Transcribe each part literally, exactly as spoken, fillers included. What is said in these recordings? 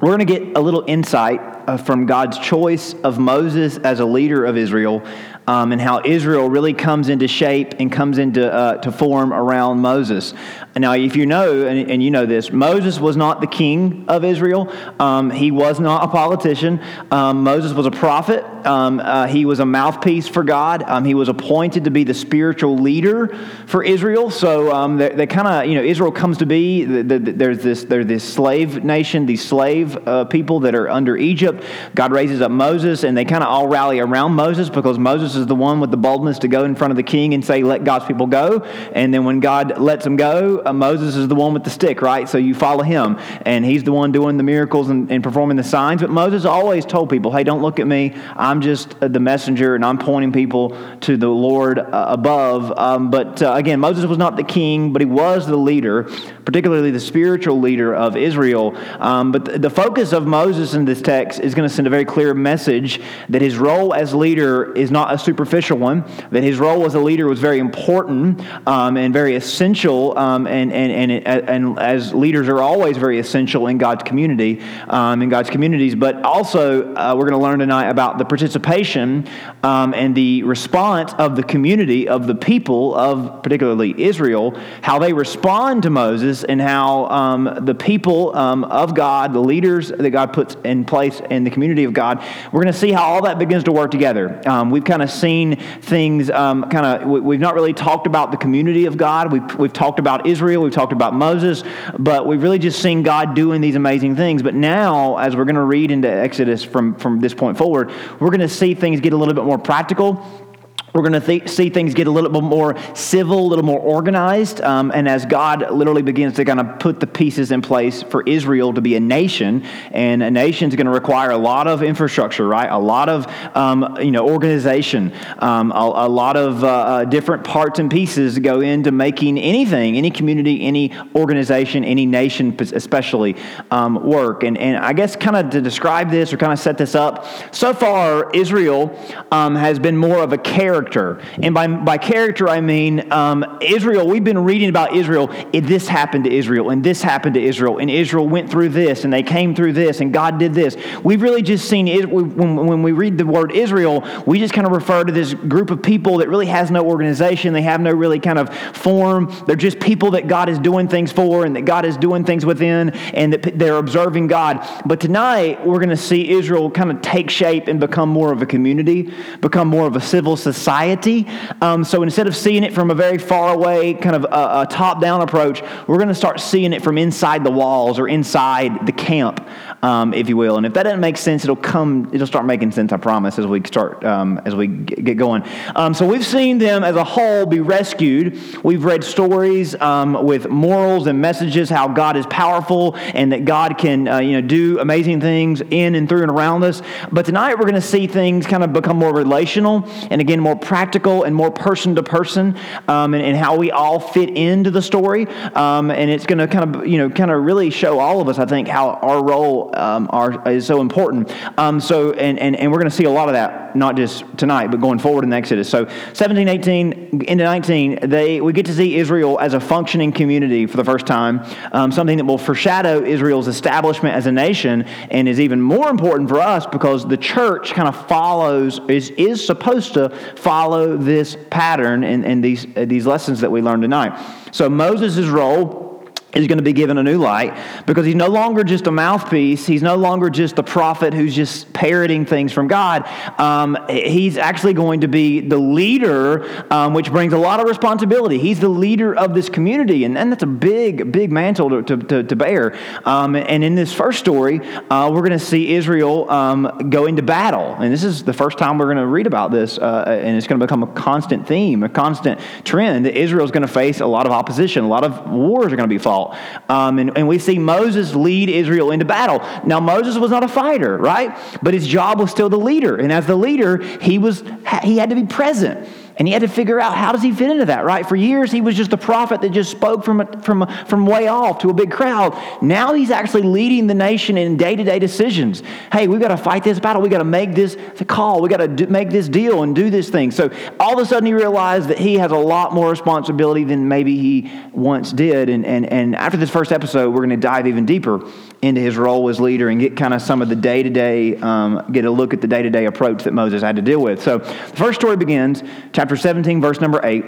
We're going to get a little insight uh, from God's choice of Moses as a leader of Israel um, and how Israel really comes into shape and comes into uh, to form around Moses. Now, if you know, and, and you know this, Moses was not the king of Israel. Um, he was not a politician. Um, Moses was a prophet. Um, uh, he was a mouthpiece for God. Um, he was appointed to be the spiritual leader for Israel. So um, they, they kind of, you know, Israel comes to be, the, the, the, there's this, there's this slave nation, these slave Uh, people that are under Egypt. God raises up Moses, and they kind of all rally around Moses because Moses is the one with the boldness to go in front of the king and say, "Let God's people go." And then when God lets them go, uh, Moses is the one with the stick, right? So you follow him, and he's the one doing the miracles and, and performing the signs. But Moses always told people, "Hey, don't look at me. I'm just the messenger, and I'm pointing people to the Lord uh, above." Um, but uh, again, Moses was not the king, but he was the leader, particularly the spiritual leader of Israel. Um, but the, the The focus of Moses in this text is going to send a very clear message that his role as leader is not a superficial one, that his role as a leader was very important um, and very essential, um, and, and, and, and as leaders are always very essential in God's community, um, in God's communities. But also, uh, we're going to learn tonight about the participation um, and the response of the community, of the people, of particularly Israel, how they respond to Moses, and how um, the people um, of God, the leaders that God puts in place in the community of God, we're going to see how all that begins to work together. Um, we've kind of seen things, um, kind of, we, we've not really talked about the community of God. We've, we've talked about Israel. We've talked about Moses. But we've really just seen God doing these amazing things. But now, as we're going to read into Exodus from, from this point forward, we're going to see things get a little bit more practical. We're going to th- see things get a little bit more civil, a little more organized, um, and as God literally begins to kind of put the pieces in place for Israel to be a nation, and a nation's going to require a lot of infrastructure, right? A lot of um, you know organization, um, a, a lot of uh, different parts and pieces go into making anything, any community, any organization, any nation, especially um, work. And and I guess kind of to describe this or kind of set this up, so far Israel um, has been more of a character. And by, by character, I mean um, Israel. We've been reading about Israel. This happened to Israel, and this happened to Israel, and Israel went through this, and they came through this, and God did this. We've really just seen, when we read the word Israel, we just kind of refer to this group of people that really has no organization. They have no really kind of form. They're just people that God is doing things for, and that God is doing things within, and that they're observing God. But tonight, we're going to see Israel kind of take shape and become more of a community, become more of a civil society. Society. Um, so instead of seeing it from a very far away, kind of a, a top-down approach, we're going to start seeing it from inside the walls or inside the camp, um, if you will. And if that doesn't make sense, it'll come. It'll start making sense, I promise, as we start um, as we get going. Um, so we've seen them as a whole be rescued. We've read stories um, with morals and messages how God is powerful and that God can uh, you know do amazing things in and through and around us. But tonight we're going to see things kind of become more relational and again more practical and more person to person, um, and, and how we all fit into the story, um, and it's going to kind of you know kind of really show all of us, I think, how our role um, are, is so important. Um, so and and and we're going to see a lot of that not just tonight, but going forward in Exodus. So seventeen, eighteen, into nineteen, they we get to see Israel as a functioning community for the first time, um, something that will foreshadow Israel's establishment as a nation, and is even more important for us because the church kind of follows is is supposed to follow this pattern and, and these uh, these lessons that we learned tonight. So Moses' role is going to be given a new light because he's no longer just a mouthpiece. He's no longer just the prophet who's just parroting things from God. Um, he's actually going to be the leader, um, which brings a lot of responsibility. He's the leader of this community, and, and that's a big, big mantle to, to, to, to bear. Um, and in this first story, uh, we're going to see Israel um, go into battle. And this is the first time we're going to read about this, uh, and it's going to become a constant theme, a constant trend. Israel's going to face a lot of opposition. A lot of wars are going to be fought. Um, and, and we see Moses lead Israel into battle. Now, Moses was not a fighter, right? But his job was still the leader. And as the leader, he was he had to be present. And he had to figure out, how does he fit into that, right? For years, he was just a prophet that just spoke from a, from a, from way off to a big crowd. Now he's actually leading the nation in day-to-day decisions. Hey, we've got to fight this battle. We've got to make this call. We've got to do, make this deal and do this thing. So all of a sudden, he realized that he has a lot more responsibility than maybe he once did. And, and, and after this first episode, we're going to dive even deeper into his role as leader and get kind of some of the day-to-day, um, get a look at the day-to-day approach that Moses had to deal with. So the first story begins, chapter seventeen, verse number eight.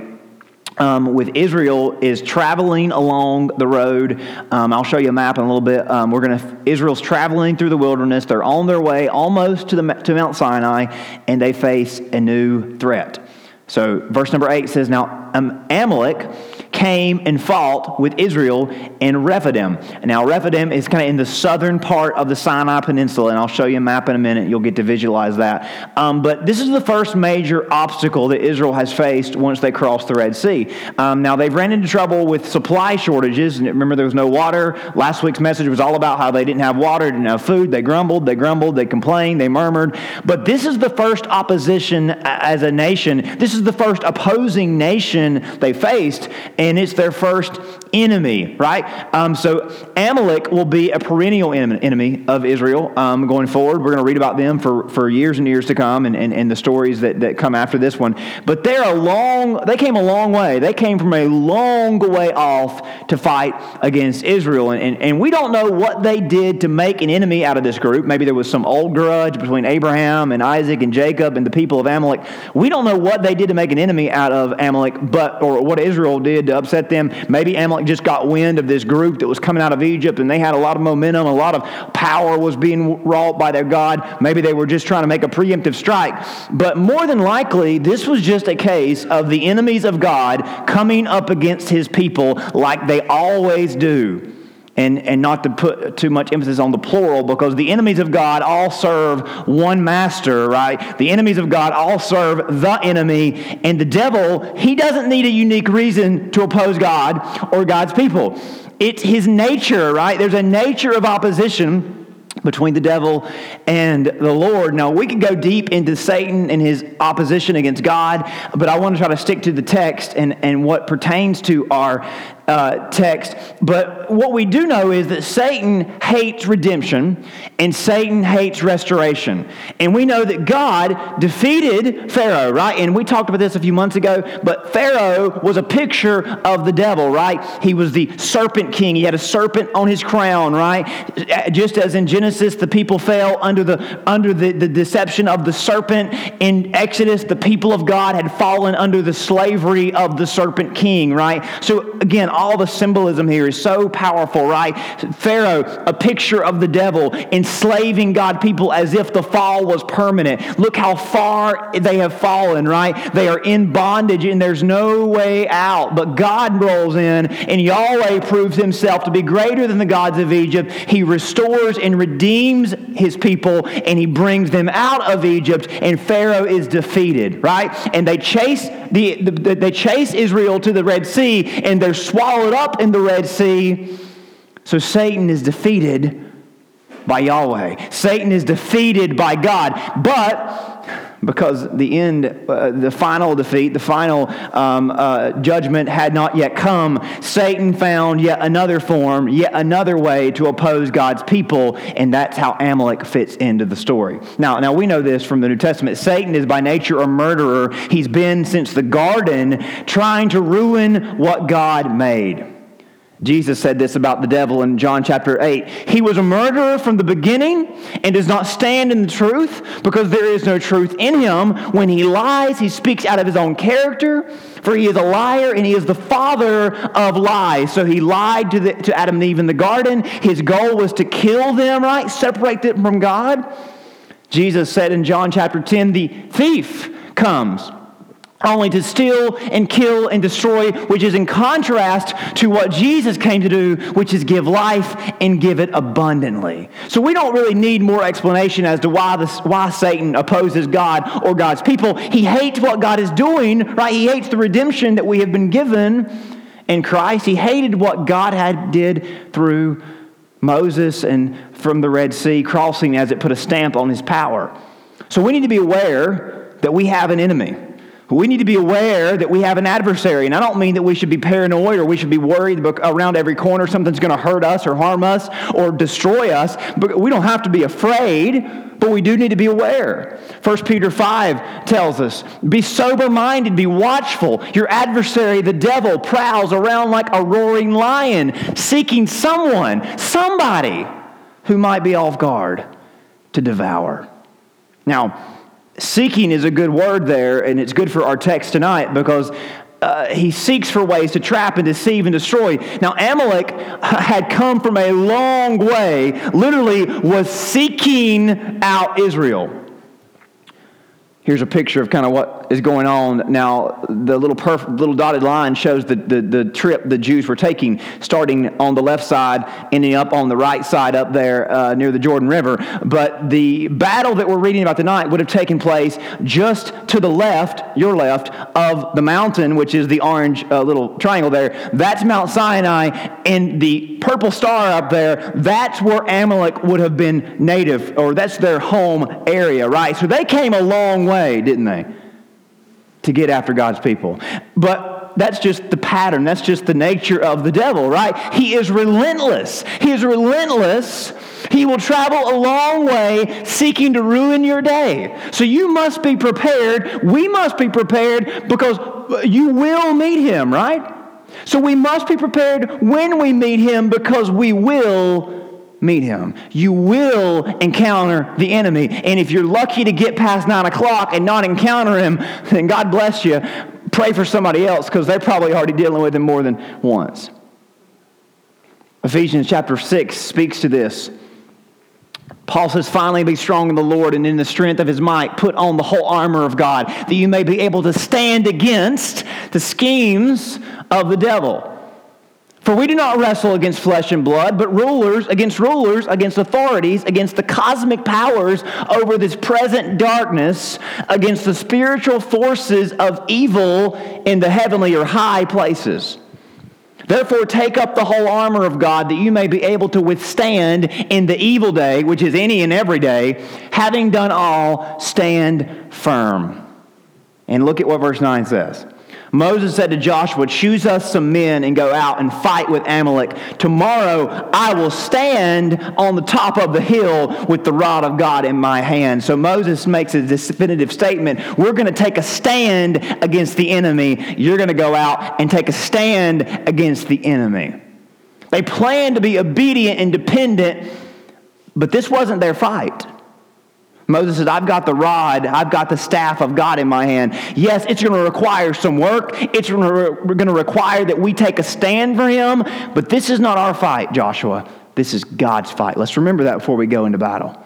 Um, with Israel is traveling along the road. Um, I'll show you a map in a little bit. Um, we're going to Israel's traveling through the wilderness. They're on their way almost to the to Mount Sinai, and they face a new threat. So verse number eight says, "Now um, Amalek came and fought with Israel in Rephidim." Now Rephidim is kind of in the southern part of the Sinai Peninsula, and I'll show you a map in a minute. You'll get to visualize that. Um, but this is the first major obstacle that Israel has faced once they crossed the Red Sea. Um, now they've ran into trouble with supply shortages. And remember, there was no water. Last week's message was all about how they didn't have water, didn't have food. They grumbled, they grumbled, they complained, they murmured. But this is the first opposition as a nation. This is the first opposing nation they faced, and it's their first enemy, right? Um, so Amalek will be a perennial enemy of Israel um, going forward. We're going to read about them for, for years and years to come, and, and, and the stories that, that come after this one. But they're a long, they came a long way. They came from a long way off to fight against Israel. And, and, and we don't know what they did to make an enemy out of this group. Maybe there was some old grudge between Abraham and Isaac and Jacob and the people of Amalek. We don't know what they did to make an enemy out of Amalek, but or what Israel did to upset them. Maybe Amalek just got wind of this group that was coming out of Egypt, and they had a lot of momentum, a lot of power was being wrought by their God. Maybe they were just trying to make a preemptive strike. But more than likely, this was just a case of the enemies of God coming up against his people like they always do. And and not to put too much emphasis on the plural, because the enemies of God all serve one master, right? The enemies of God all serve the enemy, and the devil, he doesn't need a unique reason to oppose God or God's people. It's his nature, right? There's a nature of opposition between the devil and the Lord. Now, we could go deep into Satan and his opposition against God, but I want to try to stick to the text and, and what pertains to our uh, text. But what we do know is that Satan hates redemption and Satan hates restoration. And we know that God defeated Pharaoh, right? And we talked about this a few months ago, but Pharaoh was a picture of the devil, right? He was the serpent king. He had a serpent on his crown, right? Just as in Genesis, the people fell under the under the, the deception of the serpent. In Exodus, the people of God had fallen under the slavery of the serpent king, right? So again, all the symbolism here is so powerful, right? Pharaoh, a picture of the devil, enslaving God people as if the fall was permanent. Look how far they have fallen, right? They are in bondage and there's no way out. But God rolls in and Yahweh proves himself to be greater than the gods of Egypt. He restores and redeems redeems his people, and he brings them out of Egypt, and Pharaoh is defeated, right? And they chase the, the they chase Israel to the Red Sea, and they're swallowed up in the Red Sea. So Satan is defeated by Yahweh. Satan is defeated by God. But because the end, uh, the final defeat, the final um, uh, judgment had not yet come, Satan found yet another form, yet another way to oppose God's people, and that's how Amalek fits into the story. Now, now we know this from the New Testament. Satan is by nature a murderer. He's been since the garden trying to ruin what God made. Jesus said this about the devil in John chapter eight. He was a murderer from the beginning and does not stand in the truth because there is no truth in him. When he lies, he speaks out of his own character, for he is a liar and he is the father of lies. So he lied to, the, to Adam and Eve in the garden. His goal was to kill them, right? Separate them from God. Jesus said in John chapter ten, the thief comes only to steal and kill and destroy, which is in contrast to what Jesus came to do, which is give life and give it abundantly. So we don't really need more explanation as to why this, why Satan opposes God or God's people. He hates what God is doing, right? He hates the redemption that we have been given in Christ. He hated what God had did through Moses and from the Red Sea crossing as it put a stamp on his power. So we need to be aware that we have an enemy. We need to be aware that we have an adversary. And I don't mean that we should be paranoid or we should be worried around every corner something's going to hurt us or harm us or destroy us. But we don't have to be afraid, but we do need to be aware. First Peter five tells us, be sober-minded, be watchful. Your adversary, the devil, prowls around like a roaring lion, seeking someone, somebody who might be off guard to devour. Now, seeking is a good word there, and it's good for our text tonight because uh, he seeks for ways to trap and deceive and destroy. Now, Amalek had come from a long way, literally was seeking out Israel. Here's a picture of kind of what is going on. Now, the little perf- little dotted line shows the, the, the trip the Jews were taking, starting on the left side, ending up on the right side up there uh, near the Jordan River. But the battle that we're reading about tonight would have taken place just to the left, your left, of the mountain, which is the orange uh, little triangle there. That's Mount Sinai, and the purple star up there, that's where Amalek would have been native, or that's their home area, right? So they came a long way. Way, didn't they, to get after God's people. But that's just the pattern. That's just the nature of the devil, right? He is relentless. He is relentless. He will travel a long way seeking to ruin your day. So you must be prepared. We must be prepared because you will meet him, right? So we must be prepared when we meet him because we will meet him. You will encounter the enemy. And if you're lucky to get past nine o'clock and not encounter him, then God bless you. Pray for somebody else because they're probably already dealing with him more than once. Ephesians chapter six speaks to this. Paul says, finally be strong in the Lord and in the strength of his might. Put on the whole armor of God that you may be able to stand against the schemes of the devil. For we do not wrestle against flesh and blood, but rulers against rulers, against authorities, against the cosmic powers over this present darkness, against the spiritual forces of evil in the heavenly or high places. Therefore, take up the whole armor of God that you may be able to withstand in the evil day, which is any and every day, having done all, stand firm. And look at what verse nine says. Moses said to Joshua, choose us some men and go out and fight with Amalek. Tomorrow I will stand on the top of the hill with the rod of God in my hand. So Moses makes a definitive statement. We're going to take a stand against the enemy. You're going to go out and take a stand against the enemy. They planned to be obedient and dependent, but this wasn't their fight. Moses said, I've got the rod, I've got the staff of God in my hand. Yes, it's going to require some work. It's going to require that we take a stand for him. But this is not our fight, Joshua. This is God's fight. Let's remember that before we go into battle.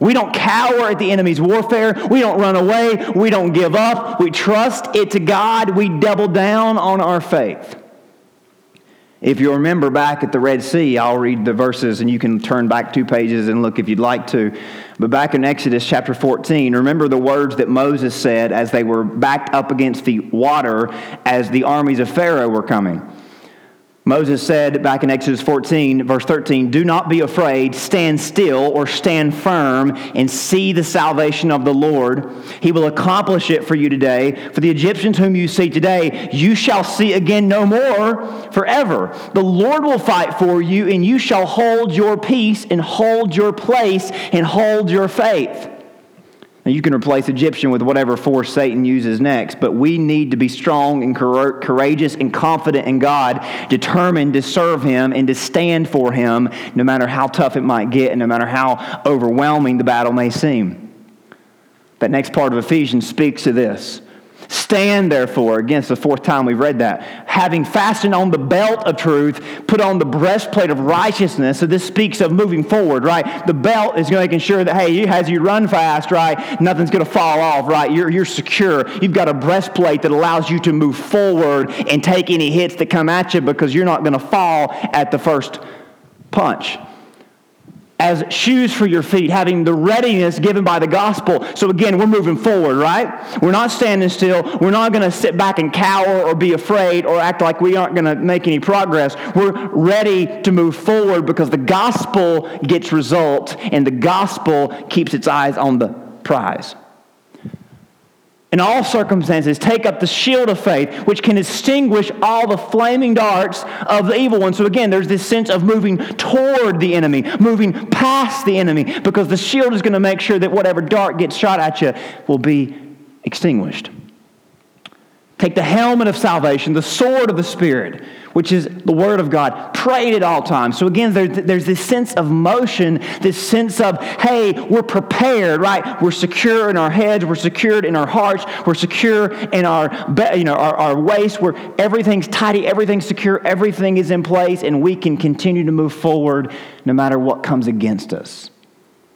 We don't cower at the enemy's warfare. We don't run away. We don't give up. We trust it to God. We double down on our faith. If you remember back at the Red Sea, I'll read the verses and you can turn back two pages and look if you'd like to. But back in Exodus chapter fourteen, remember the words that Moses said as they were backed up against the water as the armies of Pharaoh were coming. Moses said back in Exodus fourteen, verse thirteen, do not be afraid, stand still or stand firm and see the salvation of the Lord. He will accomplish it for you today. For the Egyptians whom you see today, you shall see again no more forever. The Lord will fight for you and you shall hold your peace and hold your place and hold your faith. Now you can replace Egyptian with whatever force Satan uses next, but we need to be strong and cor- courageous and confident in God, determined to serve him and to stand for him no matter how tough it might get and no matter how overwhelming the battle may seem. That next part of Ephesians speaks to this. Stand therefore, again, it's the fourth time we've read that, having fastened on the belt of truth, put on the breastplate of righteousness. So this speaks of moving forward, right? The belt is making sure that, hey, as you run fast, right, nothing's going to fall off, right? You're, you're secure. You've got a breastplate that allows you to move forward and take any hits that come at you because you're not going to fall at the first punch. As shoes for your feet, having the readiness given by the gospel. So again, we're moving forward, right? We're not standing still. We're not going to sit back and cower or be afraid or act like we aren't going to make any progress. We're ready to move forward because the gospel gets result and the gospel keeps its eyes on the prize. In all circumstances, take up the shield of faith, which can extinguish all the flaming darts of the evil one. So again, there's this sense of moving toward the enemy, moving past the enemy, because the shield is going to make sure that whatever dart gets shot at you will be extinguished. Take the helmet of salvation, the sword of the Spirit, which is the Word of God, prayed at all times. So again, there, there's this sense of motion, this sense of, hey, we're prepared, right? We're secure in our heads, we're secured in our hearts, we're secure in our, you know, our, our waist, where everything's tidy, everything's secure, everything is in place, and we can continue to move forward no matter what comes against us.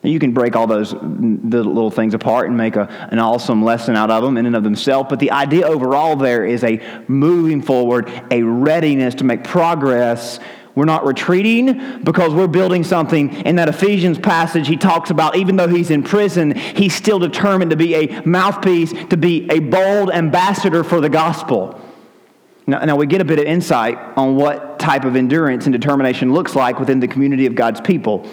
You can break all those little things apart and make a, an awesome lesson out of them in and of themselves. But the idea overall there is a moving forward, a readiness to make progress. We're not retreating because we're building something. In that Ephesians passage, he talks about even though he's in prison, he's still determined to be a mouthpiece, to be a bold ambassador for the gospel. Now, now we get a bit of insight on what type of endurance and determination looks like within the community of God's people.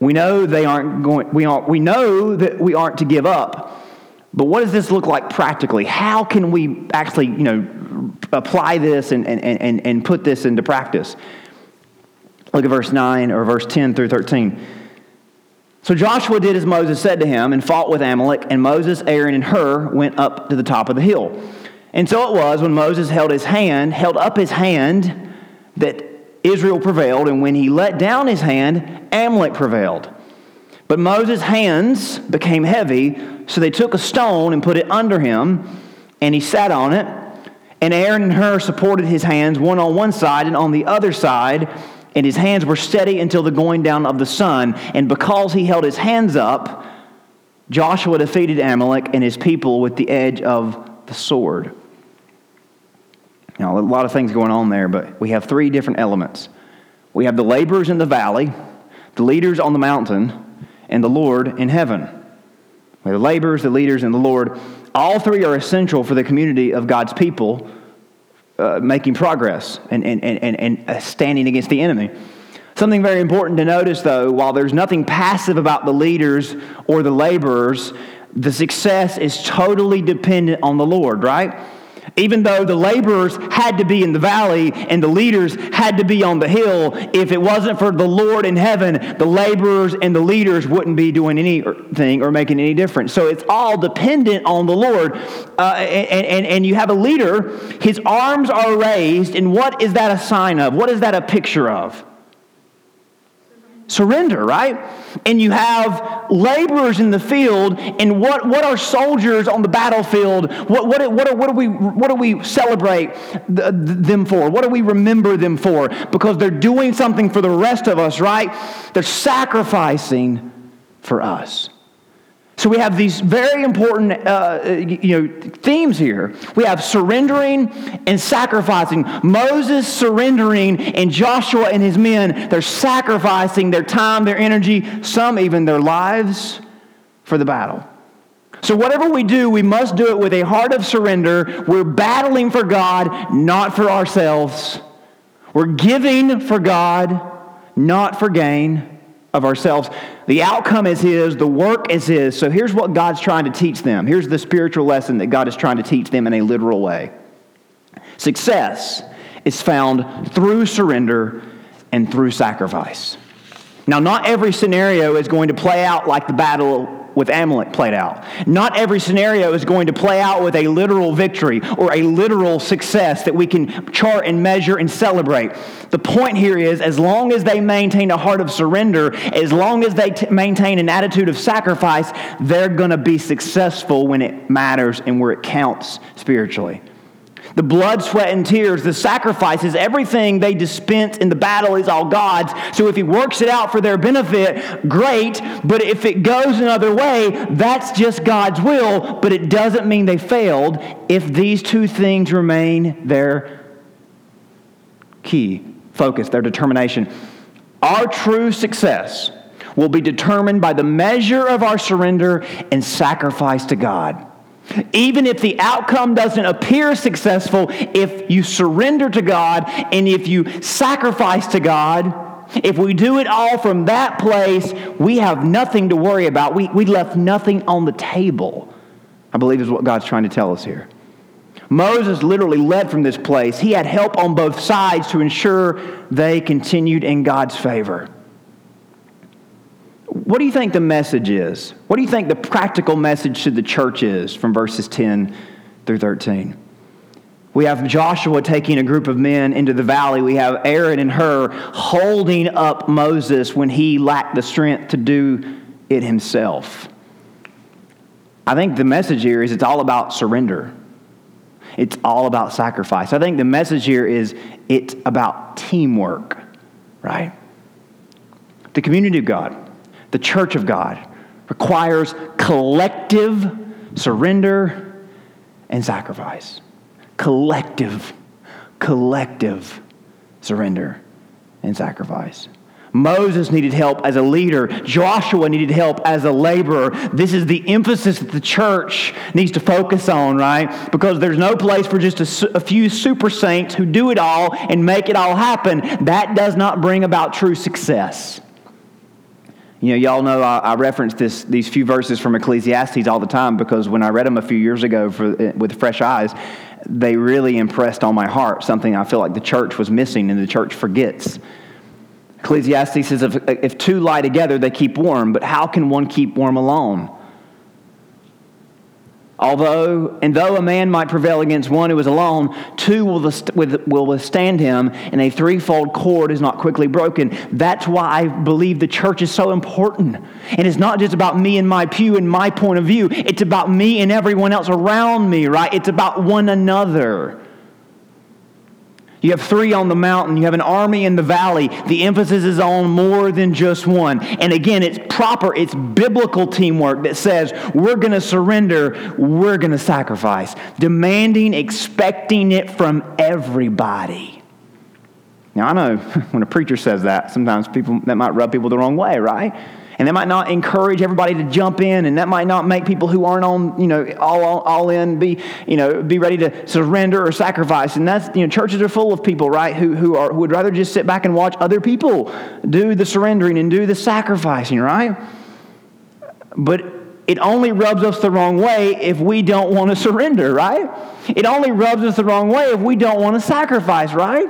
We know they aren't going. We aren't. We know that we aren't to give up. But what does this look like practically? How can we actually, you know, apply this and and and and put this into practice? Look at verse nine or verse ten through thirteen. So Joshua did as Moses said to him, and fought with Amalek. And Moses, Aaron, and Hur went up to the top of the hill. And so it was when Moses held his hand, held up his hand, that Israel prevailed, and when he let down his hand, Amalek prevailed. But Moses' hands became heavy, so they took a stone and put it under him, and he sat on it. And Aaron and Hur supported his hands, one on one side and on the other side, and his hands were steady until the going down of the sun. And because he held his hands up, Joshua defeated Amalek and his people with the edge of the sword. Now, a lot of things going on there, but we have three different elements. We have the laborers in the valley, the leaders on the mountain, and the Lord in heaven. We have the laborers, the leaders, and the Lord. All three are essential for the community of God's people uh, making progress and, and, and, and standing against the enemy. Something very important to notice, though, while there's nothing passive about the leaders or the laborers, the success is totally dependent on the Lord, right? Even though the laborers had to be in the valley and the leaders had to be on the hill, if it wasn't for the Lord in heaven, the laborers and the leaders wouldn't be doing anything or making any difference. So it's all dependent on the Lord. Uh, and, and, and you have a leader, his arms are raised, and what is that a sign of? What is that a picture of? Surrender, right? And you have laborers in the field, and what, what are soldiers on the battlefield? What what what are, what do we what do we celebrate the, them for? What do we remember them for? Because they're doing something for the rest of us, right? They're sacrificing for us. So we have these very important, uh, you know, themes here. We have surrendering and sacrificing. Moses surrendering, and Joshua and his men, they're sacrificing their time, their energy, some even their lives for the battle. So whatever we do, we must do it with a heart of surrender. We're battling for God, not for ourselves. We're giving for God, not for gain of ourselves. The outcome is His. The work is His. So here's what God's trying to teach them. Here's the spiritual lesson that God is trying to teach them in a literal way. Success is found through surrender and through sacrifice. Now, not every scenario is going to play out like the battle with Amalek played out. Not every scenario is going to play out with a literal victory or a literal success that we can chart and measure and celebrate. The point here is, as long as they maintain a heart of surrender, as long as they t- maintain an attitude of sacrifice, they're going to be successful when it matters and where it counts spiritually. The blood, sweat, and tears, the sacrifices, everything they dispense in the battle is all God's. So if He works it out for their benefit, great. But if it goes another way, that's just God's will. But it doesn't mean they failed if these two things remain their key focus, their determination. Our true success will be determined by the measure of our surrender and sacrifice to God. Even if the outcome doesn't appear successful, if you surrender to God and if you sacrifice to God, if we do it all from that place, we have nothing to worry about. We, we left nothing on the table, I believe is what God's trying to tell us here. Moses literally led from this place. He had help on both sides to ensure they continued in God's favor. What do you think the message is? What do you think the practical message to the church is from verses ten through thirteen? We have Joshua taking a group of men into the valley. We have Aaron and Hur holding up Moses when he lacked the strength to do it himself. I think the message here is it's all about surrender. It's all about sacrifice. I think the message here is it's about teamwork, right? The community of God, the church of God, requires collective surrender and sacrifice. Collective, collective surrender and sacrifice. Moses needed help as a leader. Joshua needed help as a laborer. This is the emphasis that the church needs to focus on, right? Because there's no place for just a, a few super saints who do it all and make it all happen. That does not bring about true success. You know, y'all know I, I reference this, these few verses from Ecclesiastes all the time because when I read them a few years ago for, with fresh eyes, they really impressed on my heart something I feel like the church was missing and the church forgets. Ecclesiastes says, if, if two lie together, they keep warm, but how can one keep warm alone? Although, and though a man might prevail against one who is alone, two will, will withstand him, and a threefold cord is not quickly broken. That's why I believe the church is so important. And it's not just about me and my pew and my point of view. It's about me and everyone else around me, right? It's about one another. You have three on the mountain. You have an army in the valley. The emphasis is on more than just one. And again, it's proper, it's biblical teamwork that says we're going to surrender, we're going to sacrifice. Demanding, expecting it from everybody. Now, I know when a preacher says that, sometimes people that might rub people the wrong way, right? And that might not encourage everybody to jump in, and that might not make people who aren't on, you know, all all in be, you know, be ready to surrender or sacrifice. And that's, you know, churches are full of people, right, who who are who would rather just sit back and watch other people do the surrendering and do the sacrificing, right? But it only rubs us the wrong way if we don't want to surrender, right? It only rubs us the wrong way if we don't want to sacrifice, right?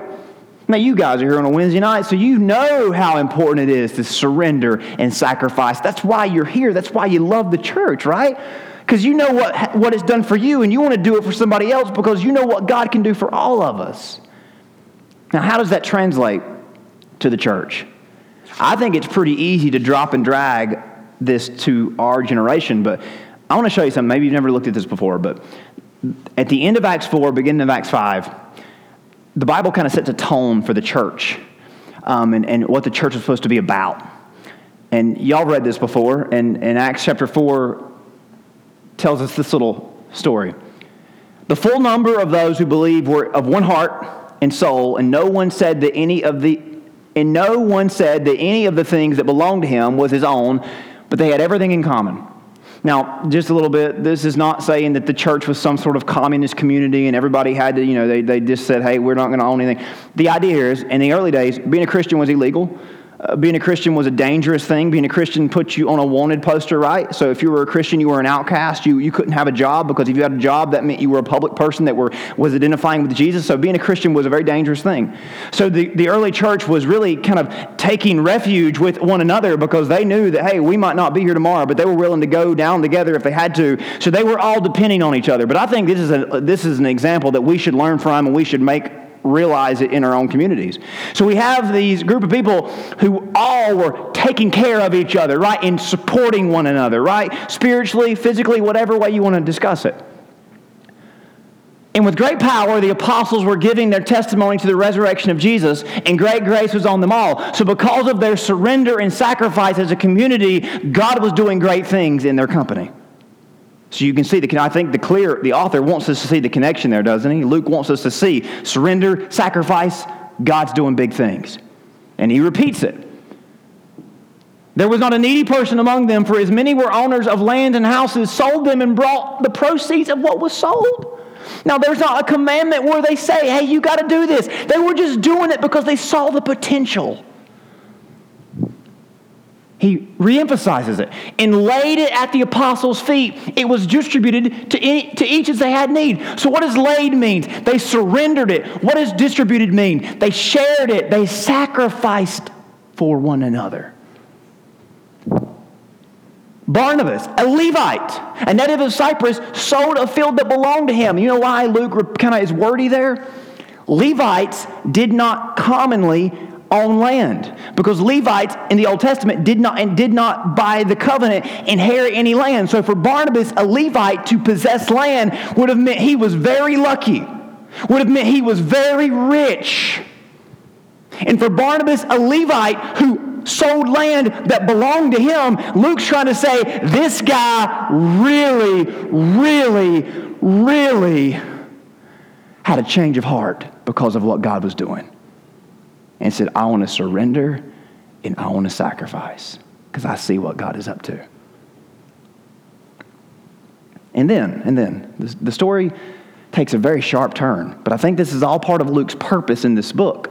Now, you guys are here on a Wednesday night, so you know how important it is to surrender and sacrifice. That's why you're here. That's why you love the church, right? Because you know what, what it's done for you, and you want to do it for somebody else because you know what God can do for all of us. Now, how does that translate to the church? I think it's pretty easy to drop and drag this to our generation, but I want to show you something. Maybe you've never looked at this before, but at the end of Acts four, beginning of Acts five, the Bible kind of sets a tone for the church um, and, and what the church is supposed to be about. And y'all read this before, and, and Acts chapter four tells us this little story. The full number of those who believed were of one heart and soul, and no one said that any of the and no one said that any of the things that belonged to him was his own, but they had everything in common. Now, just a little bit, this is not saying that the church was some sort of communist community and everybody had to, you know, they, they just said, hey, we're not going to own anything. The idea here is, in the early days, being a Christian was illegal. Uh, being a Christian was a dangerous thing. Being a Christian put you on a wanted poster, right? So if you were a Christian, you were an outcast. You you couldn't have a job because if you had a job, that meant you were a public person that were was identifying with Jesus. So being a Christian was a very dangerous thing. So the, the early church was really kind of taking refuge with one another because they knew that, hey, we might not be here tomorrow, but they were willing to go down together if they had to. So they were all depending on each other. But I think this is a this is an example that we should learn from and we should make realize it in our own communities. So we have these group of people who all were taking care of each other, right, and supporting one another, right, spiritually, physically, whatever way you want to discuss it. And with great power, the apostles were giving their testimony to the resurrection of Jesus, and great grace was on them all. So because of their surrender and sacrifice as a community, God was doing great things in their company. So you can see, the, I think the clear, the author wants us to see the connection there, doesn't he? Luke wants us to see surrender, sacrifice, God's doing big things. And he repeats it. There was not a needy person among them, for as many were owners of land and houses, sold them and brought the proceeds of what was sold. Now, there's not a commandment where they say, hey, you got to do this. They were just doing it because they saw the potential. He reemphasizes it and laid it at the apostles' feet. It was distributed to to each as they had need. So what does laid mean? They surrendered it. What does distributed mean? They shared it. They sacrificed for one another. Barnabas, a Levite, a native of Cyprus, sold a field that belonged to him. You know why Luke kind of is wordy there? Levites did not commonly own land, because Levites in the Old Testament did not and did not by the covenant inherit any land. So for Barnabas, a Levite to possess land would have meant he was very lucky, would have meant he was very rich. And for Barnabas, a Levite who sold land that belonged to him, Luke's trying to say, this guy really, really, really had a change of heart because of what God was doing. And said, I want to surrender and I want to sacrifice because I see what God is up to. And then, and then, the, the story takes a very sharp turn. But I think this is all part of Luke's purpose in this book.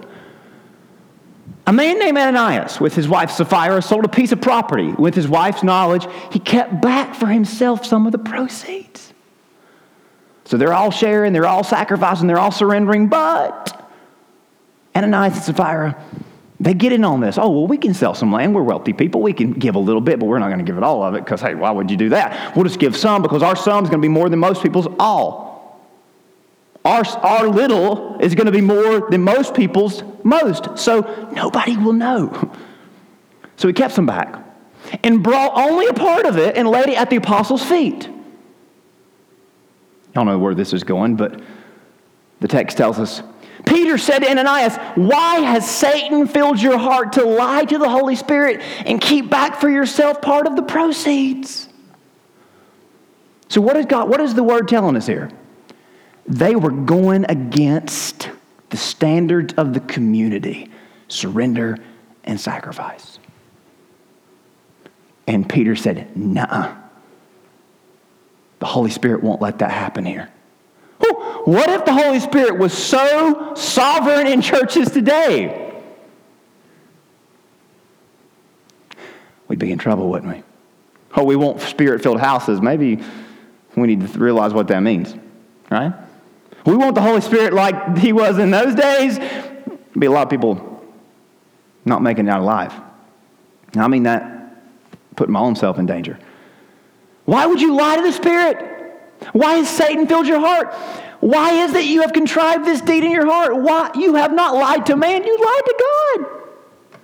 A man named Ananias, with his wife Sapphira, sold a piece of property. With his wife's knowledge, he kept back for himself some of the proceeds. So they're all sharing, they're all sacrificing, they're all surrendering, but Ananias and Sapphira, they get in on this. Oh, well, we can sell some land. We're wealthy people. We can give a little bit, but we're not going to give it all of it because, hey, why would you do that? We'll just give some because our sum's going to be more than most people's all. Our, our little is going to be more than most people's most. So nobody will know. So he kept some back and brought only a part of it and laid it at the apostles' feet. Y'all know where this is going, but the text tells us, Peter said to Ananias, why has Satan filled your heart to lie to the Holy Spirit and keep back for yourself part of the proceeds? So what is God, what is the word telling us here? They were going against the standards of the community, surrender and sacrifice. And Peter said, nuh-uh. The Holy Spirit won't let that happen here. Whew. What if the Holy Spirit was so sovereign in churches today? We'd be in trouble, wouldn't we? Oh, we want Spirit-filled houses. Maybe we need to realize what that means, right? We want the Holy Spirit like he was in those days. There'd be a lot of people not making it out alive. I mean that, putting my own self in danger. Why would you lie to the Spirit? Why has Satan filled your heart? Why is it you have contrived this deed in your heart? Why? You have not lied to man, you lied to God.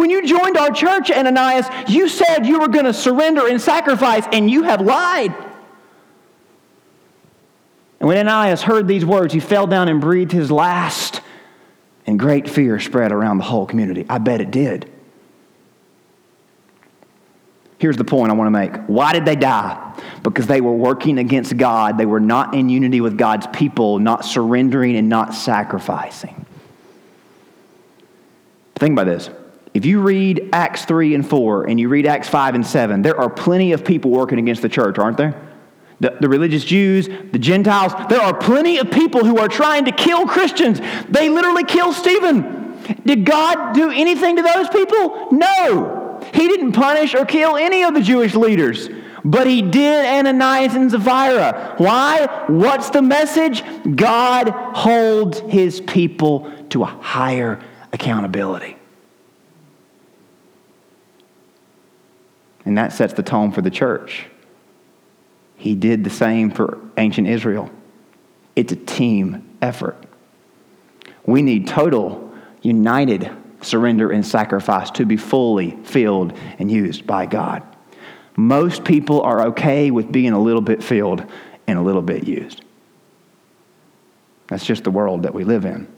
When you joined our church, Ananias, you said you were going to surrender and sacrifice, and you have lied. And when Ananias heard these words, he fell down and breathed his last, and great fear spread around the whole community. I bet it did. Here's the point I want to make. Why did they die? Because they were working against God. They were not in unity with God's people, not surrendering and not sacrificing. Think about this. If you read Acts three and four and you read Acts five and seven, there are plenty of people working against the church, aren't there? The, the religious Jews, the Gentiles, there are plenty of people who are trying to kill Christians. They literally killed Stephen. Did God do anything to those people? No. He didn't punish or kill any of the Jewish leaders, but he did Ananias and Sapphira. Why? What's the message? God holds his people to a higher accountability. And that sets the tone for the church. He did the same for ancient Israel. It's a team effort. We need total, united surrender and sacrifice to be fully filled and used by God. Most people are okay with being a little bit filled and a little bit used. That's just the world that we live in.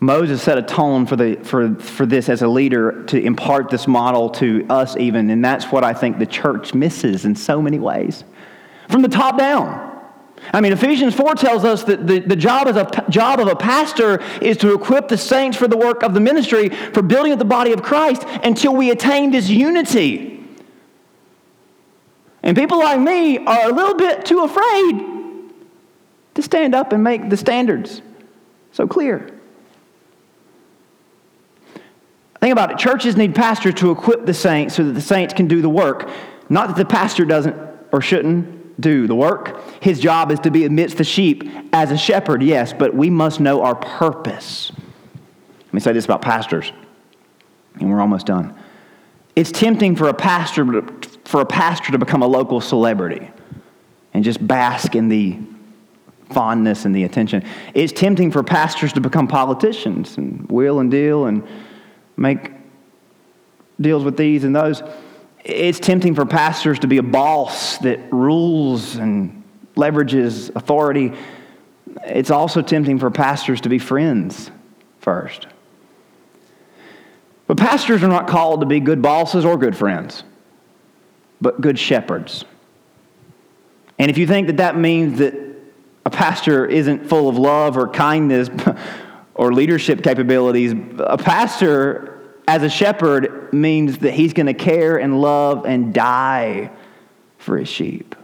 Moses set a tone for the for, for this as a leader to impart this model to us even, and that's what I think the church misses in so many ways. From the top down. I mean, Ephesians four tells us that the, the job, as a, job of a pastor is to equip the saints for the work of the ministry, for building up the body of Christ until we attain this unity. And people like me are a little bit too afraid to stand up and make the standards so clear. Think about it. Churches need pastors to equip the saints so that the saints can do the work. Not that the pastor doesn't or shouldn't do the work. His job is to be amidst the sheep as a shepherd, yes, but we must know our purpose. Let me say this about pastors. and we're almost done. It's tempting for a pastor for a pastor to become a local celebrity and just bask in the fondness and the attention. It's tempting for pastors to become politicians and wheel and deal and make deals with these and those. It's tempting for pastors to be a boss that rules and leverages authority. It's also tempting for pastors to be friends first. But pastors are not called to be good bosses or good friends, but good shepherds. And if you think that that means that a pastor isn't full of love or kindness or leadership capabilities, a pastor as a shepherd means that he's going to care and love and die for his sheep.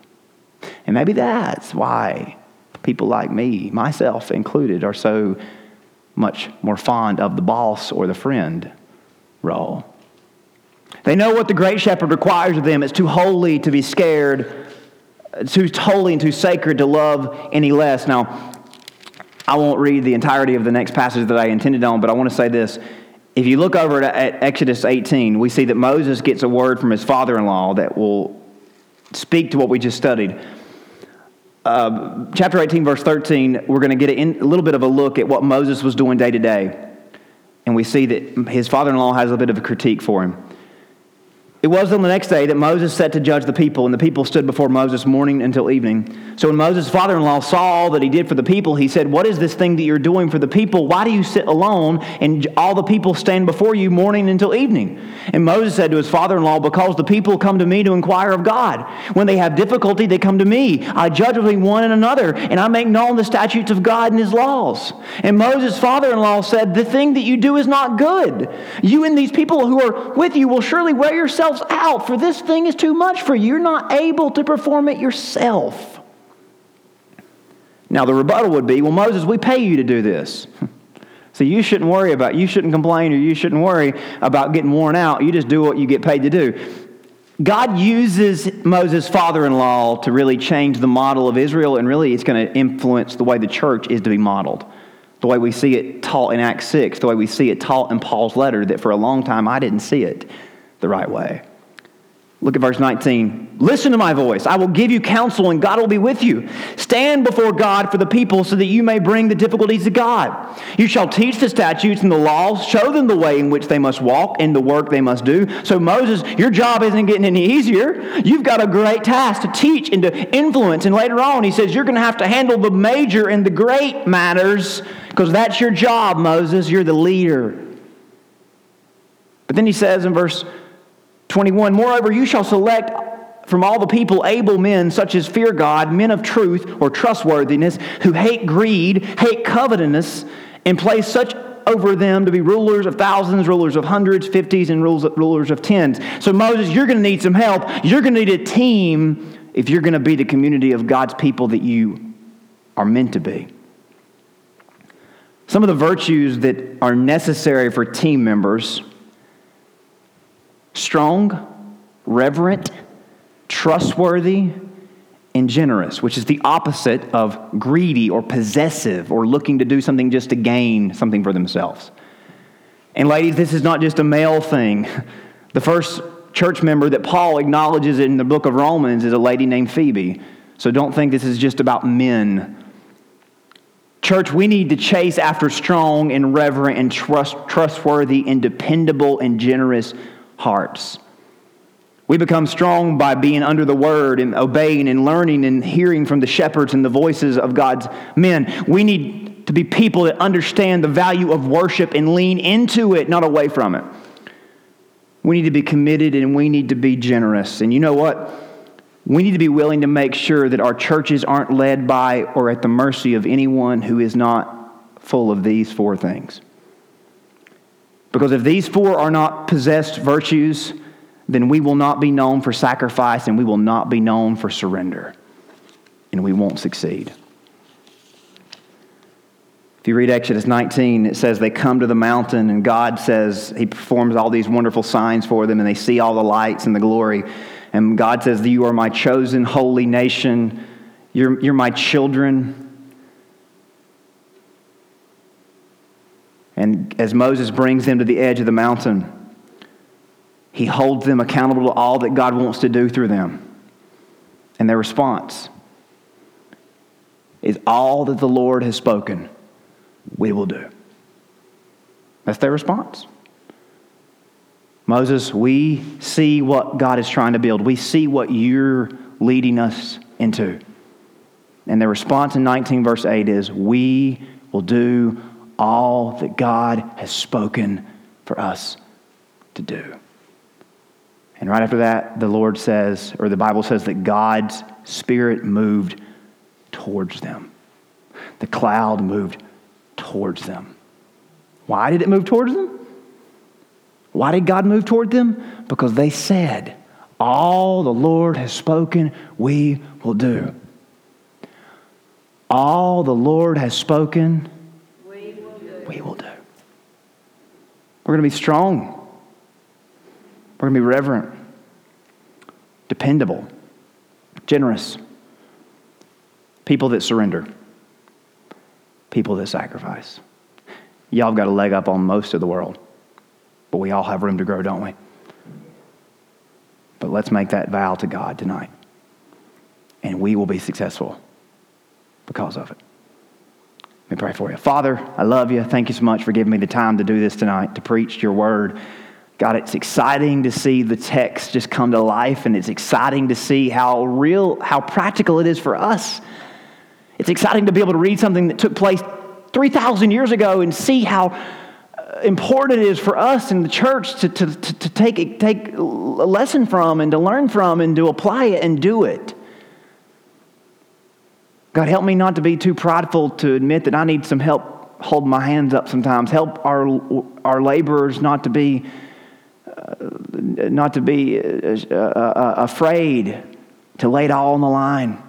And maybe that's why people like me, myself included, are so much more fond of the boss or the friend role. They know what the great shepherd requires of them. It's too holy to be scared, too holy and too sacred to love any less. Now, I won't read the entirety of the next passage that I intended on, but I want to say this. If you look over at Exodus eighteen, we see that Moses gets a word from his father-in-law that will speak to what we just studied. Uh, chapter eighteen, verse thirteen, we're going to get in, a little bit of a look at what Moses was doing day to day. And we see that his father-in-law has a bit of a critique for him. It was on the next day that Moses set to judge the people, and the people stood before Moses morning until evening. So when Moses' father-in-law saw all that he did for the people, he said, "What is this thing that you're doing for the people? Why do you sit alone, and all the people stand before you morning until evening?" And Moses said to his father-in-law, "Because the people come to me to inquire of God. When they have difficulty, they come to me. I judge between one and another, and I make known the statutes of God and his laws." And Moses' father-in-law said, "The thing that you do is not good. You and these people who are with you will surely wear yourselves out, for this thing is too much for you. You're not able to perform it yourself." Now the rebuttal would be, "Well, Moses, we pay you to do this. So you shouldn't worry about, you shouldn't complain, or you shouldn't worry about getting worn out. You just do what you get paid to do." God uses Moses' father-in-law to really change the model of Israel, and really it's going to influence the way the church is to be modeled. The way we see it taught in Acts six, the way we see it taught in Paul's letter, that for a long time I didn't see it the right way. Look at verse nineteen. "Listen to my voice. I will give you counsel, and God will be with you. Stand before God for the people, so that you may bring the difficulties to God. You shall teach the statutes and the laws. Show them the way in which they must walk and the work they must do." So Moses, your job isn't getting any easier. You've got a great task to teach and to influence. And later on, he says, you're going to have to handle the major and the great matters, because that's your job, Moses. You're the leader. But then he says in verse twenty-one, "Moreover, you shall select from all the people able men, such as fear God, men of truth or trustworthiness, who hate greed, hate covetousness, and place such over them to be rulers of thousands, rulers of hundreds, fifties, and rulers of tens." So Moses, you're going to need some help. You're going to need a team if you're going to be the community of God's people that you are meant to be. Some of the virtues that are necessary for team members: strong, reverent, trustworthy, and generous, which is the opposite of greedy or possessive or looking to do something just to gain something for themselves. And ladies, this is not just a male thing. The first church member that Paul acknowledges in the book of Romans is a lady named Phoebe. So don't think this is just about men. Church, we need to chase after strong and reverent and trust, trustworthy and dependable and generous hearts. We become strong by being under the word and obeying and learning and hearing from the shepherds and the voices of God's men. We need to be people that understand the value of worship and lean into it, not away from it. We need to be committed, and we need to be generous. And you know what? We need to be willing to make sure that our churches aren't led by or at the mercy of anyone who is not full of these four things. Because if these four are not possessed virtues, then we will not be known for sacrifice, and we will not be known for surrender, and we won't succeed. If you read Exodus nineteen, it says they come to the mountain, and God says he performs all these wonderful signs for them, and they see all the lights and the glory. And God says, "You are my chosen holy nation. You're, you're my children." And as Moses brings them to the edge of the mountain, He holds them accountable to all that God wants to do through them. And their response is all that the Lord has spoken, we will do. That's their response. Moses, we see what God is trying to build. We see what you're leading us into. And their response in nineteen verse eight is, we will do all that God has spoken for us to do. And right after that, the Lord says, or the Bible says that God's Spirit moved towards them. The cloud moved towards them. Why did it move towards them? Why did God move toward them? Because they said, all the Lord has spoken, we will do. All the Lord has spoken, we will do. We will do. We're going to be strong. We're going to be reverent, dependable, generous. People that surrender. People that sacrifice. Y'all have got a leg up on most of the world. But we all have room to grow, don't we? But let's make that vow to God tonight. And we will be successful because of it. Let me pray for you. Father, I love you. Thank you so much for giving me the time to do this tonight, to preach your word. God, it's exciting to see the text just come to life, and it's exciting to see how real, how practical it is for us. It's exciting to be able to read something that took place three thousand years ago and see how important it is for us in the church to, to, to, to take, take a lesson from and to learn from and to apply it and do it. God, help me not to be too prideful to admit that I need some help holding my hands up sometimes. Help our our laborers not to be uh, not to be uh, uh, afraid to lay it all on the line.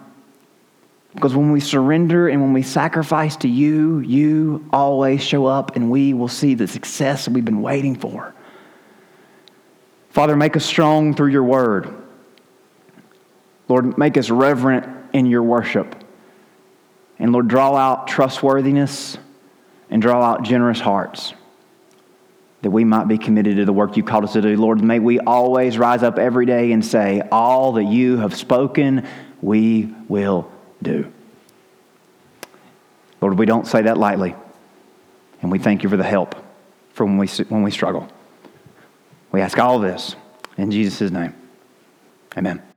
Because when we surrender and when we sacrifice to you, you always show up and we will see the success that we've been waiting for. Father, make us strong through your word. Lord, make us reverent in your worship. And Lord, draw out trustworthiness and draw out generous hearts that we might be committed to the work you called us to do. Lord, may we always rise up every day and say, all that you have spoken, we will do. Lord, we don't say that lightly, and we thank you for the help for when we when we struggle. We ask all this in Jesus' name. Amen.